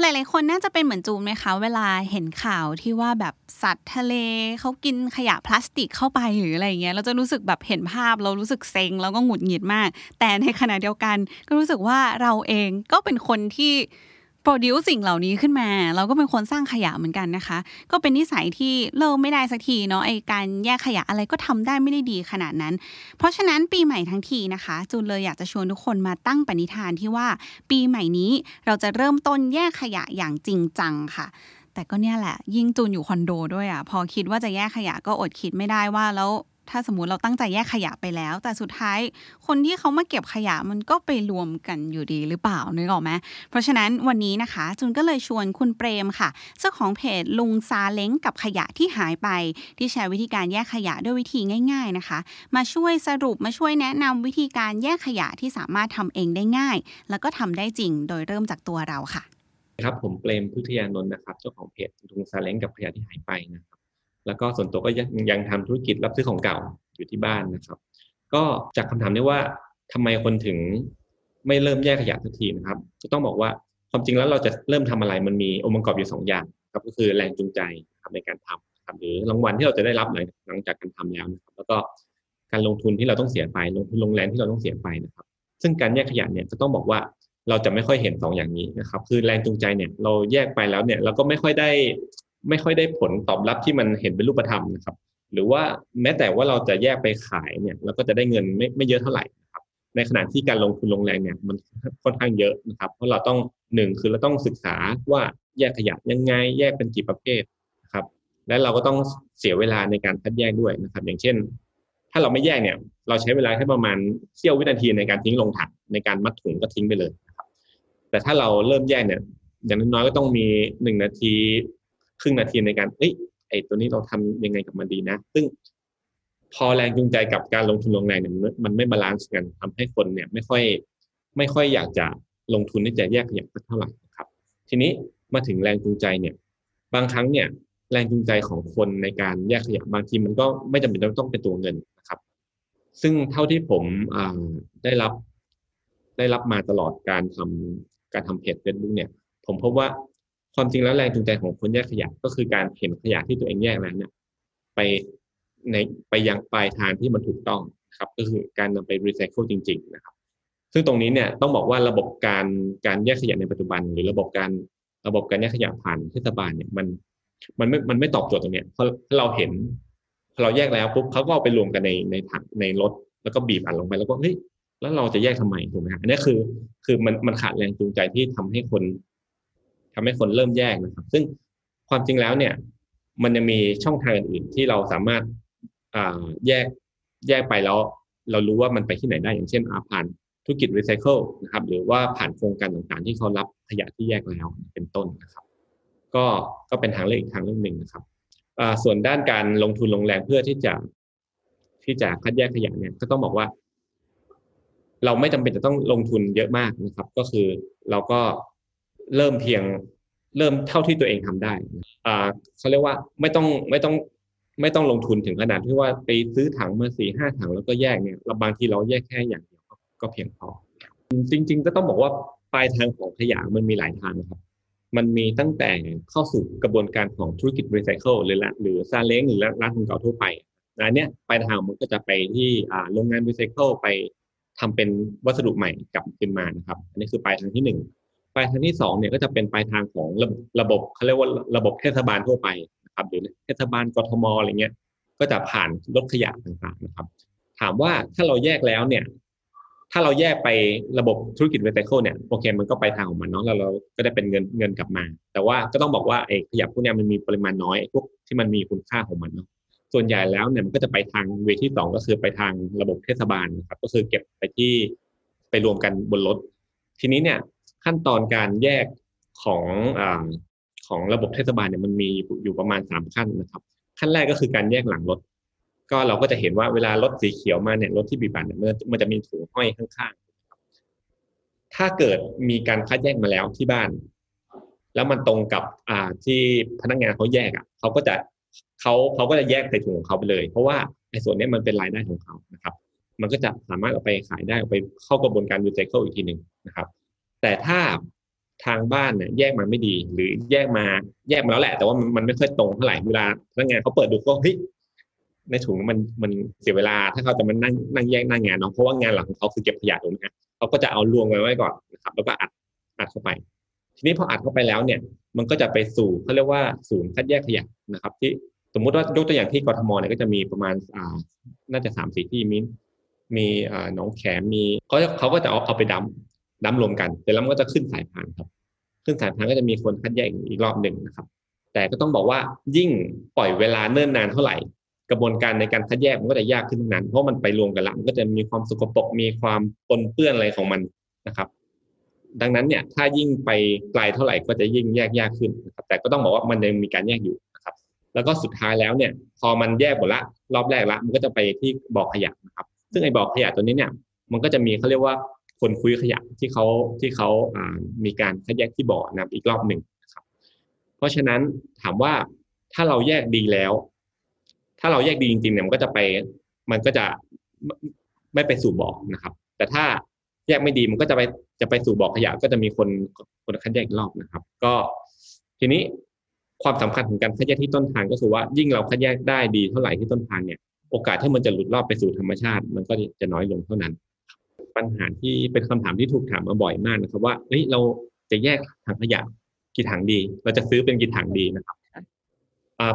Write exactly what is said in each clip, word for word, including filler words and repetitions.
หลายๆคนน่าจะเป็นเหมือนจูนไหมคะเวลาเห็นข่าวที่ว่าแบบสัตว์ทะเลเขากินขยะพลาสติกเข้าไปหรืออะไรเงี้ยเราจะรู้สึกแบบเห็นภาพเรารู้สึกเซ็งแล้วก็หงุดหงิดมากแต่ในขณะเดียวกันก็รู้สึกว่าเราเองก็เป็นคนที่โปรดิวซ์สิ่งเหล่านี้ขึ้นมาเราก็เป็นคนสร้างขยะเหมือนกันนะคะก็เป็นนิสัยที่เลิกไม่ได้สักทีเนาะไอ้การแยกขยะอะไรก็ทำได้ไม่ได้ดีขนาดนั้นเพราะฉะนั้นปีใหม่ทั้งทีนะคะจูนเลยอยากจะชวนทุกคนมาตั้งปณิธานที่ว่าปีใหม่นี้เราจะเริ่มต้นแยกขยะอย่างจริงจังค่ะแต่ก็เนี่ยแหละยิ่งจูนอยู่คอนโดด้วยอ่ะพอคิดว่าจะแยกขยะก็อดคิดไม่ได้ว่าแล้วถ้าสมมุติเราตั้งใจแยกขยะไปแล้วแต่สุดท้ายคนที่เขามาเก็บขยะมันก็ไปรวมกันอยู่ดีหรือเปล่านึกออกไหมเพราะฉะนั้นวันนี้นะคะจูนก็เลยชวนคุณเปรมค่ะเจ้าของเพจลุงซาเล้งกับขยะที่หายไปที่แชร์วิธีการแยกขยะด้วยวิธีง่ายๆนะคะมาช่วยสรุปมาช่วยแนะนำวิธีการแยกขยะที่สามารถทำเองได้ง่ายแล้วก็ทำได้จริงโดยเริ่มจากตัวเราค่ะครับผมเปรมพุทธยานนท์นะครับเจ้าของเพจลุงซาเล้งกับขยะที่หายไปนะครับแล้วก็ส่วนตัวก็ยังยังทำธุรกิจรับซื้อของเก่าอยู่ที่บ้านนะครับก็จากคำถามนี้ว่าทำไมคนถึงไม่เริ่มแยกขยะทันทีนะครับก็ต้องบอกว่าความจริงแล้วเราจะเริ่มทำอะไรมันมีองค์ประกอบอยู่สองอย่างครับก็คือแรงจูงใจในการทำครับหรือรางวัลที่เราจะได้รับหลังจากการทำแล้วนะครับแล้วก็การลงทุนที่เราต้องเสียไปลงทุนลงแรงที่เราต้องเสียไปนะครับซึ่งการแยกขยะเนี่ยก็ต้องบอกว่าเราจะไม่ค่อยเห็นสองอย่างนี้นะครับคือแรงจูงใจเนี่ยเราแยกไปแล้วเนี่ยเราก็ไม่ค่อยได้ไม่ค่อยได้ผลตอบรับที่มันเห็นเป็นรูปธรรมนะครับหรือว่าแม้แต่ว่าเราจะแยกไปขายเนี่ยเราก็จะได้เงินไม่ไม่เยอะเท่าไหร่นะครับในขณะที่การลงทุนลงแรงเนี่ยมันค่อนข้างเยอะนะครับเพราะเราต้องหนึ่งคือเราต้องศึกษาว่าแยกขยะยังไงแยกเป็นกี่ประเภทนะครับและเราก็ต้องเสียเวลาในการคัดแยกด้วยนะครับอย่างเช่นถ้าเราไม่แยกเนี่ยเราใช้เวลาแค่ประมาณเสี้ยววินาทีในการทิ้งลงถังในการมัดถุงก็ทิ้งไปเลยนะครับแต่ถ้าเราเริ่มแยกเนี่ยอย่างน้อยก็ต้องมีหนึ่งนาทีครึ่งนาทีในการเอ้ยไอ้ตัวนี้เราทำยังไงกับมันดีนะซึ่งพอแรงจูงใจกับการลงทุนลงแรงเนี่ยมันไม่บาลานซ์กันทำให้คนเนี่ยไม่ค่อยไม่ค่อยอยากจะลงทุนที่จะแยกขยะสักเท่าไหร่นะครับทีนี้มาถึงแรงจูงใจเนี่ยบางครั้งเนี่ยแรงจูงใจของคนในการแยกขยะบางทีมันก็ไม่จำเป็นต้องเป็นตัวเงินนะครับซึ่งเท่าที่ผมได้รับได้รับมาตลอดการทำการทำเพจเฟซบุ๊กเนี่ยผมพบว่าความจริงแล้วแรงจูงใจของคนแยกขยะก็คือการเห็นขยะที่ตัวเองแยกนั้นเนี่ยไปในไปยังปลายทางที่มันถูกต้องครับก็คือการนำไปรีไซเคิลจริงๆนะครับซึ่งตรงนี้เนี่ยต้องบอกว่าระบบการการแยกขยะในปัจจุบันหรือระบบการระบบการแยกขยะผ่านเทศบาลเนี่ยมันมันไม่มันไม่ตอบโจทย์ตรงเนี้ยเพราะเราเห็นพอเราแยกแล้วปุ๊บเขาก็เอาไปรวมกันในในถังในรถแล้วก็บีบอัดลงไปแล้วก็เฮ้ยแล้วเราจะแยกทำไมถูกไหมครับอันนี้คือคือมันมันขาดแรงจูงใจที่ทำให้คนทำให้คนเริ่มแยกนะครับซึ่งความจริงแล้วเนี่ยมันจะมีช่องทางอื่นที่เราสามารถแยกแยกไปแล้วเรารู้ว่ามันไปที่ไหนได้อย่างเช่นผ่านธุรกิจรีไซเคิลนะครับหรือว่าผ่านโครงการต่างๆที่เขารับขยะที่แยกแล้วเป็นต้นนะครับก็ก็เป็นทางเลือกอีกทางเลือกหนึ่งนะครับส่วนด้านการลงทุนลงแรงเพื่อที่จะที่จะคัดแยกขยะเนี่ยก็ต้องบอกว่าเราไม่จำเป็นจะต้องลงทุนเยอะมากนะครับก็คือเราก็เริ่มเพียงเริ่มเท่าที่ตัวเองทำได้อ่าเขาเรียกว่าไม่ต้องไม่ต้องไม่ต้องลงทุนถึงขนาดที่ว่าไปซื้อถังมาสี่ห้าถังแล้วก็แยกเนี่ยบางทีเราแยกแค่อย่างเดียวก็เพียงพอจริงๆก็ต้องบอกว่าปลายทางของขยะมันมีหลายทางครับมันมีตั้งแต่เข้าสู่กระบวนการของธุรกิจรีไซเคิลหรือหรือซาเล้งหรือร้านของเก่าทั่วไปอันเนี้ยปลายทางมันก็จะไปที่อ่าโรงงานรีไซเคิลไปทำเป็นวัสดุใหม่กลับขึ้นมานะครับอันนี้คือปลายทางที่หนึ่งปลายทางที่สองเนี่ยก็จะเป็นปลายทางของระบบระบบเขาเรียกว่าระบบเทศบาลทั่วไปนะครับหรือเทศบาลกทมอะไรเงี้ยก็จะผ่านรถขยะต่างๆนะครับถามว่าถ้าเราแยกแล้วเนี่ยถ้าเราแยกไประบบธุรกิจรีไซเคิลเนี่ยโอเคมันก็ไปทางของมันเนาะแล้วเราก็ได้เป็นเงินเงินกลับมาแต่ว่าก็ต้องบอกว่าไอ้ขยะพวกนี้มันมีปริมาณน้อยพวกที่มันมีคุณค่าของมันเนาะส่วนใหญ่แล้วเนี่ยมันก็จะไปทางเวทีที่สองก็คือไปทางระบบเทศบาลนะครับก็คือเก็บไปที่ไปรวมกันบนรถทีนี้เนี่ยขั้นตอนการแยกของอ่าของระบบเทศบาลเนี่ยมันมีอยู่ประมาณสามขั้นนะครับขั้นแรกก็คือการแยกหลังรถ ก็เราก็จะเห็นว่าเวลารถสีเขียวมาเนี่ยรถที่บีบบันเนี่ยมันจะมีถุงห้อยข้างๆถ้าเกิดมีการคัดแยกมาแล้วที่บ้านแล้วมันตรงกับอ่าที่พนักงานเขาแยกอ่ะเขาก็จะเขาเขาก็จะแยกใส่ถุงของเขาไปเลยเพราะว่าไอ้ส่วนนี้มันเป็นรายได้ของเขานะครับมันก็จะสามารถเอาไปขายได้เอาไปเข้ากระบวนการรีไซเคิลอีกทีหนึ่งนะครับแต่ถ้าทางบ้านเนี่ยแยกมาไม่ดีหรือแยกมาแยกมาแล้วแหละแต่ว่ามันไม่ค่อยตรงเท่าไหร่เวลาพนักงานเขาเปิดดูก็เฮ้ยในถุงมันมันเสียเวลาถ้าเขาจะมานั่งนั่งแยกหน้างานเนาะเพราะว่างานหลักของเขาคือเก็บขยะถูกไหมฮะเขาก็จะเอารวมไว้ไว้ก่อนนะครับแล้วก็อัดอัดเข้าไปทีนี้พออัดเข้าไปแล้วเนี่ยมันก็จะไปสู่เขาเรียกว่าศูนย์คัดแยกขยะนะครับที่สมมติว่ายกตัวอย่างที่กทมเนี่ยก็จะมีประมาณอ่าน่าจะสามสี่ที่มีมีอ่าหนองแขมมีเขาเขาก็จะเอาเอาไปดั้มดั้มรวมกันเสร็จแล้วมันก็จะขึ้นสายพานครับขึ้นสายพานก็จะมีคนคัดแยกอีกรอบหนึ่งนะครับแต่ก็ต้องบอกว่ายิ่งปล่อยเวลาเนิ่นนานเท่าไหร่กระบวนการในการคัดแยกมันก็จะยากขึ้นนั้นเพราะมันไปรวมกันละมันก็จะมีความสกปรกมีความปนเปื้อนอะไรของมันนะครับดังนั้นเนี่ยถ้ายิ่งไปไกลเท่าไหร่ก็จะยิ่งแยกยากขึ้นนะครับแต่ก็ต้องบอกว่ามันยังมีการแยกอยู่นะครับแล้วก็สุดท้ายแล้วเนี่ยพอมันแยกหมดละรอบแรกละมันก็จะไปที่บ่อขยะนะครับซึ่งไอ้บ่อขยะตัวนี้เนี่ยมันก็จะมีเขาเรียกว่าคนคุยขยะที่เขาที่เขาอ่ามีการคัดแยกที่บ่อนะอีกรอบหนึ่งนะครับเพราะฉะนั้นถามว่าถ้าเราแยกดีแล้วถ้าเราแยกดีจริงๆเนี่ยมันก็จะไปมันก็จะไม่ไปสู่บ่อนะครับแต่ถ้าแยกไม่ดีมันก็จะไปจะไปสู่บ่อขยะก็จะมีคนคนคัดแยกอีกรอบนะครับก็ทีนี้ความสำคัญของการคัดแยกที่ต้นทางก็คือว่ายิ่งเราคัดแยกได้ดีเท่าไหร่ที่ต้นทางเนี่ยโอกาสที่มันจะหลุดรอดไปสู่ธรรมชาติมันก็จะน้อยลงเท่านั้นปัญหาที่เป็นคำถามที่ถูกถามมาบ่อยมากนะครับว่าเฮ้ยเราจะแยกถังขยะกี่ถังดีเราจะซื้อเป็นกี่ถังดีนะครับ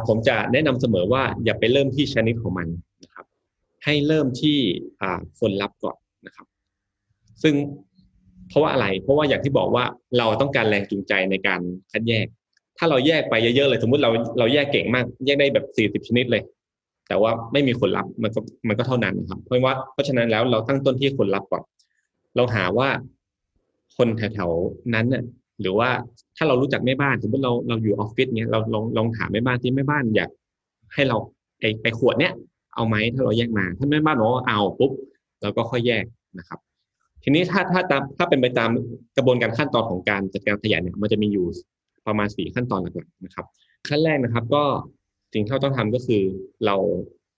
ผมจะแนะนำเสมอว่าอย่าไปเริ่มที่ชนิดของมันนะครับให้เริ่มที่คนรับก่อนนะครับซึ่งเพราะว่าอะไรเพราะว่าอย่างที่บอกว่าเราต้องการแรงจูงใจในการคัดแยกถ้าเราแยกไปเยอะๆเลยสมมุติเราเราแยกเก่งมากแยกได้แบบสี่สิบชนิดเลยแต่ว่าไม่มีคนรับมันก็มันก็เท่านั้นนะครับเพราะว่าเพราะฉะนั้นแล้วเราตั้งต้นที่คนรับก่อนเราหาว่าคนแถวๆนั้นน่ะหรือว่าถ้าเรารู้จักแม่บ้านสมมติเราเราอยู่ออฟฟิศเนี้ยเราลองลองถามแม่บ้านที่แม่บ้านอยากให้เราไอไอขวดเนี้ยเอาไหมถ้าเราแยกมาถ้าแม่บ้านบอกว่าเอาปุ๊บเราก็ค่อยแยกนะครับทีนี้ถ้าถ้าตามถ้าเป็นไปตามกระบวนการขั้นตอนของการจัดการขยะเนี่ยมันจะมีอยู่ประมาณสี่ขั้นตอนหลักๆนะครับขั้นแรกนะครับก็สิ่งที่เราต้องทำก็คือเรา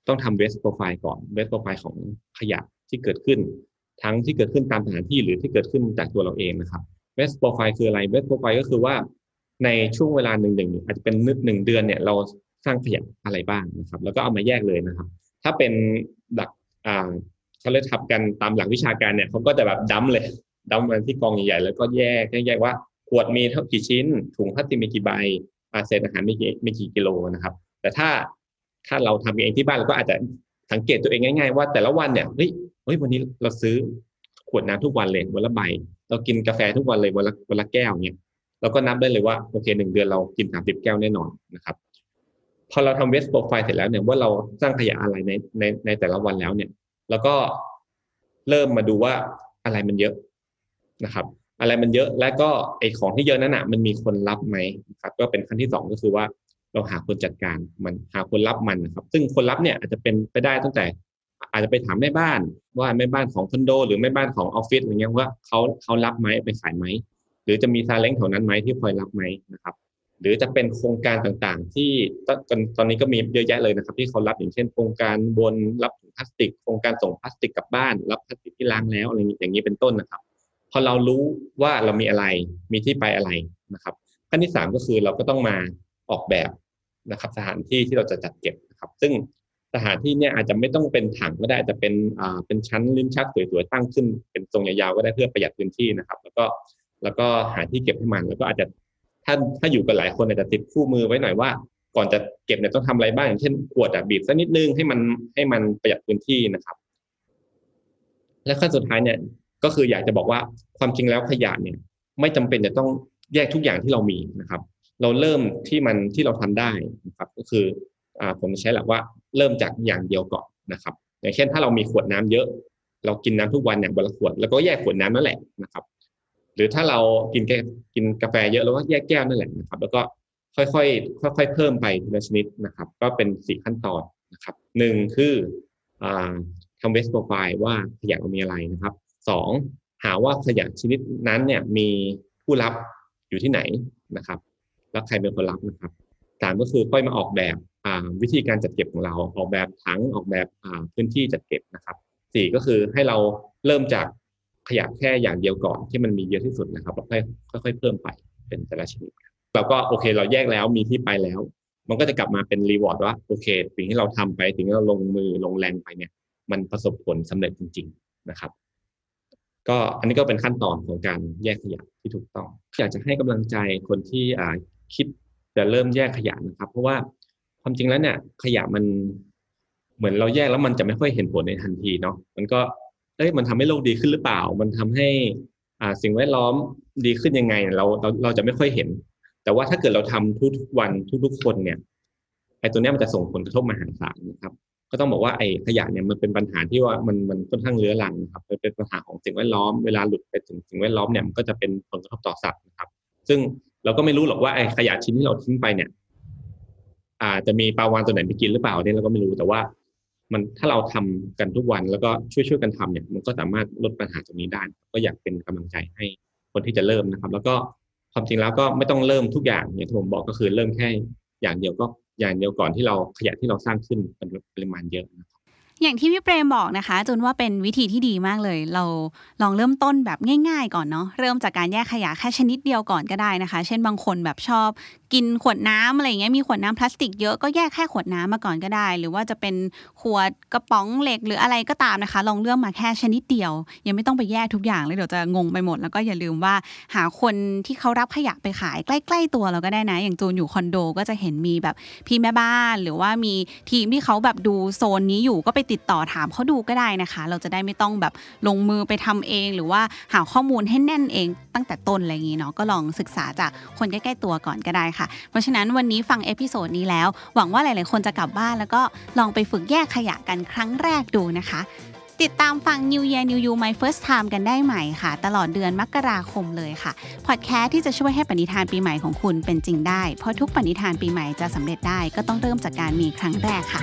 ต้องทำ waste profile ก่อน waste profile ของขยะที่เกิดขึ้นทั้งที่เกิดขึ้นตามสถานที่หรือที่เกิดขึ้นจากตัวเราเองนะครับWaste profile คืออะไร Waste profile ก็คือว่าในช่วงเวลาหนึ่งๆอาจจะเป็นหนึ่งเดือนเนี่ยเราสร้างขยะอะไรบ้างนะครับแล้วก็เอามาแยกเลยนะครับถ้าเป็นหลักอ่าเขาเรียกทับกันตามหลักวิชาการเนี่ยเขาก็จะแบบดั้มเลยดั้มมันที่กองใหญ่ๆแล้วก็แยกแยกว่าขวดมีเท่ากี่ชิ้นถุงพลาสติกมีกี่ใบเศษอาหารมีกี่มีกี่กิโลนะครับแต่ถ้าถ้าเราทำเองที่บ้านเราก็อาจจะสังเกตตัวเองง่ายๆว่าแต่ละวันเนี่ยเฮ้ยเฮ้ยวันนี้เราซื้อขวดน้ำทุกวันเลยวันละใบเรากินกาแฟทุกวันเลยวันละวันละแก้วเนี่ยเราก็นับได้เลยว่าโอเคหนึ่งเดือนเรากินสามสิบแก้วแน่นอนนะครับพอเราทำเวสต์โปรไฟล์เสร็จแล้วเนี่ยว่าเราสร้างขยะอะไรในในในแต่ละวันแล้วเนี่ยแล้วก็เริ่มมาดูว่าอะไรมันเยอะนะครับอะไรมันเยอะแล้วก็ไอของที่เยอะนั้นอ่ะมันมีคนรับไหมครับก็เป็นขั้นที่สองก็คือว่าเราหาคนจัดการมันหาคนรับมันนะครับซึ่งคนรับเนี่ยอาจจะเป็นไปได้ตั้งแต่อาจจะไปถามแม่บ้านว่าแม่บ้านของคอนโดหรือแม่บ้านของออฟฟิศอะไรเงี้ยว่าเขาเขารับไหมไปขายไหมหรือจะมีซาเล้งแถวนั้นไหมที่คอยรับไหมนะครับหรือจะเป็นโครงการต่างๆที่ตอนนี้ก็มีเยอะแยะเลยนะครับที่เขารับอย่างเช่นโครงการบนรับถุงพลาสติกโครงการส่งพลาสติกกลับบ้านรับพลาสติกที่ล้างแล้วอะไรอย่างนี้เป็นต้นนะครับพอเรารู้ว่าเรามีอะไรมีที่ไปอะไรนะครับขั้นที่สามก็คือเราก็ต้องมาออกแบบนะครับสถานที่ที่เราจะจัดเก็บนะครับซึ่งสถานที่เนี่ยอาจจะไม่ต้องเป็นถังก็ได้แต่เป็นอ่าเป็นชั้นลิ้นชักสวยๆตั้งขึ้นเป็นทรงยาวๆก็ได้เพื่อประหยัดพื้นที่นะครับแล้วก็แล้วก็หาที่เก็บให้มันแล้วก็อาจจะถ้าถ้าอยู่กันหลายคนอาจจะติดคู่มือไว้หน่อยว่าก่อนจะเก็บเนี่ยต้องทำอะไรบ้างอย่างเช่นขวดอ่ะบีบสักนิดนึงให้มันให้มันประหยัดพื้นที่นะครับและขั้นสุดท้ายเนี่ยก็คืออยากจะบอกว่าความจริงแล้วขยะเนี่ยไม่จำเป็นจะต้องแยกทุกอย่างที่เรามีนะครับเราเริ่มที่มันที่เราทำได้นะครับก็คืออ่าผมใช้หลักว่าเริ่มจากอย่างเดียวก่อนนะครับอย่างเช่นถ้าเรามีขวดน้ำเยอะเรากินน้ำทุกวันเนี่ยวันละขวดแล้วก็แยกขวดน้ำนั่นแหละนะครับหรือถ้าเรากินแก้วกินกาแฟเยอะเราก็แยกแก้วนั่นแหละนะครับแล้วก็ค่อยๆค่อยๆเพิ่มไปทีละชนิดนะครับก็เป็นสี่ขั้นตอน นะครับหนึ่งคือทำเวสต์โปรไฟล์ว่าขยะมีอะไรนะครับสองหาว่าขยะชนิดนั้นเนี่ยมีผู้รับอยู่ที่ไหนนะครับแล้วใครเป็นคนรับนะครับสามก็คือค่อยมาออกแบบวิธีการจัดเก็บของเราออกแบบถังออกแบบพื้นที่จัดเก็บนะครับสี่ก็คือให้เราเริ่มจากขยะแค่อย่างเดียวก่อนที่มันมีเยอะที่สุดนะครับแล้วค่อยๆเพิ่มไปเป็นแต่ละชนิดเราก็โอเคเราแยกแล้วมีที่ไปแล้วมันก็จะกลับมาเป็นรีวอร์ดว่าโอเคสิ่งที่เราทำไปสิ่งที่เราลงมือลงแรงไปเนี่ยมันประสบผลสำเร็จจริงๆนะครับก็อันนี้ก็เป็นขั้นตอนของการแยกขยะที่ถูกต้องอยากจะให้กำลังใจคนที่คิดจะเริ่มแยกขยะนะครับเพราะว่าความจริงแล้วเนี่ยขยะมันเหมือนเราแยกแล้วมันจะไม่ค่อยเห็นผลในทันทีเนาะมันก็เอ้ยมันทำให้โลกดีขึ้นหรือเปล่ามันทำให้อ่าสิ่งแวดล้อมดีขึ้นยังไงเราเราเราจะไม่ค่อยเห็นแต่ว่าถ้าเกิดเราทำทุกๆวันทุกๆคนเนี่ยไอ้ตัวเนี้ยมันจะส่งผลกระทบมหาศาลนะครับก็ต้องบอกว่าไอ้ขยะเนี่ยมันเป็นปัญหาที่ว่ามันมันค่อนข้างเรื้อรังนะครับมันเป็นปัญหาของสิ่งแวดล้อมเวลาหลุดไปถึงสิ่งแวดล้อมเนี่ยมันก็จะเป็นผลกระทบต่อสัตว์นะครับซึ่งเราก็ไม่รู้หรอกว่าไอ้ขยะชิ้นที่เราทิ้งไปเนี่ยอาจจะมีปลาวาฬตัวไหนไปกินหรือเปล่าเนี่ยเราก็ไม่รู้แต่ว่ามันถ้าเราทำกันทุกวันแล้วก็ช่วยๆกันทำเนี่ยมันก็สามารถลดปัญหาตรงนี้ได้ก็อยากเป็นกำลังใจให้คนที่จะเริ่มนะครับแล้วก็ความจริงแล้วก็ไม่ต้องเริ่มทุกอย่างอย่างที่ผมบอกก็คือเริ่มแค่อย่างเดียวก็อย่างเดียวก่อนที่เราขยะที่เราสร้างขึ้นเป็นปริมาณเยอะนะครับอย่างที่พี่เปรมบอกนะคะจนว่าเป็นวิธีที่ดีมากเลยเราลองเริ่มต้นแบบง่ายๆก่อนเนาะเริ่มจากการแยกขยะแค่ชนิดเดียวก่อนก็ได้นะคะเช่นบางคนแบบชอบกินขวดน้ำอะไรอย่างเงี้ยมีขวดน้ำพลาสติกเยอะก็แยกแค่ขวดน้ำมาก่อนก็ได้หรือว่าจะเป็นขวดกระป๋องเหล็กหรืออะไรก็ตามนะคะลองเลือกมาแค่ชนิดเดียวยังไม่ต้องไปแยกทุกอย่างเลยเดี๋ยวจะงงไปหมดแล้วก็อย่าลืมว่าหาคนที่เขารับขยะไปขายใกล้ๆตัวเราก็ได้นะอย่างจูนอยู่คอนโดก็จะเห็นมีแบบพี่แม่บ้านหรือว่ามีทีมที่เขาแบบดูโซนนี้อยู่ก็ไปติดต่อถามเขาดูก็ได้นะคะเราจะได้ไม่ต้องแบบลงมือไปทำเองหรือว่าหาข้อมูลให้แน่นเองตั้งแต่ต้นอะไรอย่างนี้เนาะก็ลองศึกษาจากคนใกล้ๆตัวก่อนก็ได้ค่ะเพราะฉะนั้นวันนี้ฟังเอพิโซดนี้แล้วหวังว่าหลายๆคนจะกลับบ้านแล้วก็ลองไปฝึกแยกขยะกันครั้งแรกดูนะคะติดตามฟัง New Year New You My First Time กันได้ใหม่ค่ะตลอดเดือนมกราคมเลยค่ะพอดแคสต์ที่จะช่วยให้ปณิธานปีใหม่ของคุณเป็นจริงได้เพราะทุกปณิธานปีใหม่จะสำเร็จได้ก็ต้องเริ่มจากการมีครั้งแรกค่ะ